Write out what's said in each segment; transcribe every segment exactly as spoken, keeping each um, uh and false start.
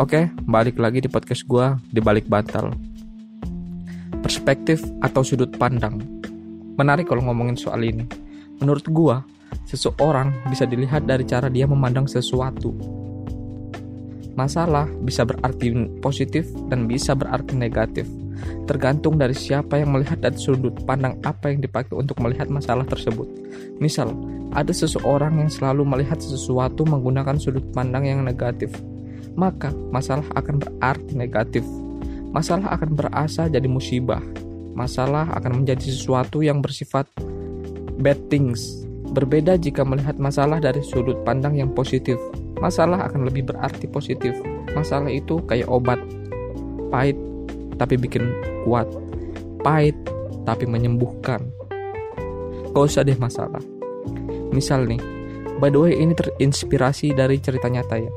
Oke, balik lagi di podcast gue di Balik Batal. Perspektif atau sudut pandang. Menarik kalau ngomongin soal ini. Menurut gue, seseorang bisa dilihat dari cara dia memandang sesuatu. Masalah bisa berarti positif dan bisa berarti negatif, tergantung dari siapa yang melihat dan sudut pandang apa yang dipakai untuk melihat masalah tersebut. Misal, ada seseorang yang selalu melihat sesuatu menggunakan sudut pandang yang negatif, maka masalah akan berarti negatif. Masalah akan berasa jadi musibah. Masalah akan menjadi sesuatu yang bersifat bad things. Berbeda jika melihat masalah dari sudut pandang yang positif. Masalah akan lebih berarti positif. Masalah itu kayak obat. Pahit, tapi bikin kuat. Pahit, tapi menyembuhkan. Gak usah deh masalah. Misal nih, by the way ini terinspirasi dari cerita nyata ya.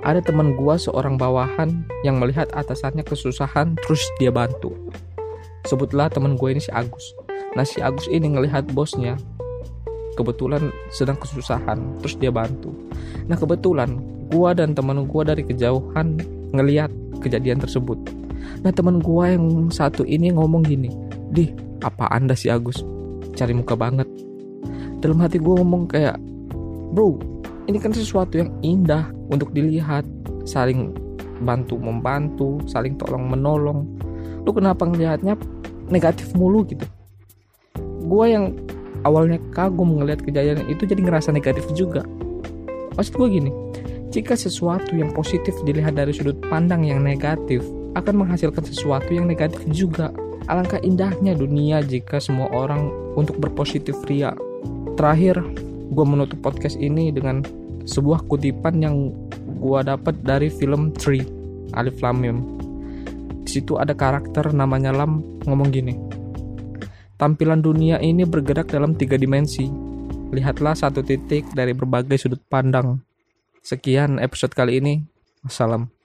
Ada teman gua seorang bawahan yang melihat atasannya kesusahan, terus dia bantu. Sebutlah teman gua ini si Agus. Nah si Agus ini ngelihat bosnya kebetulan sedang kesusahan, terus dia bantu. Nah kebetulan gua dan teman gua dari kejauhan ngelihat kejadian tersebut. Nah teman gua yang satu ini ngomong gini, "Dih, apa anda si Agus? Cari muka banget." Dalam hati gua ngomong kayak, "Bro, ini kan sesuatu yang indah untuk dilihat, saling bantu membantu, saling tolong menolong. Lu kenapa ngelihatnya negatif mulu gitu?" Gua yang awalnya kagum ngelihat kejadian itu jadi ngerasa negatif juga. Maksud gue gini, jika sesuatu yang positif dilihat dari sudut pandang yang negatif, akan menghasilkan sesuatu yang negatif juga. Alangkah indahnya dunia jika semua orang untuk berpositif ria. Terakhir, gue menutup podcast ini dengan sebuah kutipan yang gue dapat dari film Three Alif Lam Mim. Di situ ada karakter namanya Lam ngomong gini. Tampilan dunia ini bergerak dalam tiga dimensi. Lihatlah satu titik dari berbagai sudut pandang. Sekian episode kali ini. Wassalam.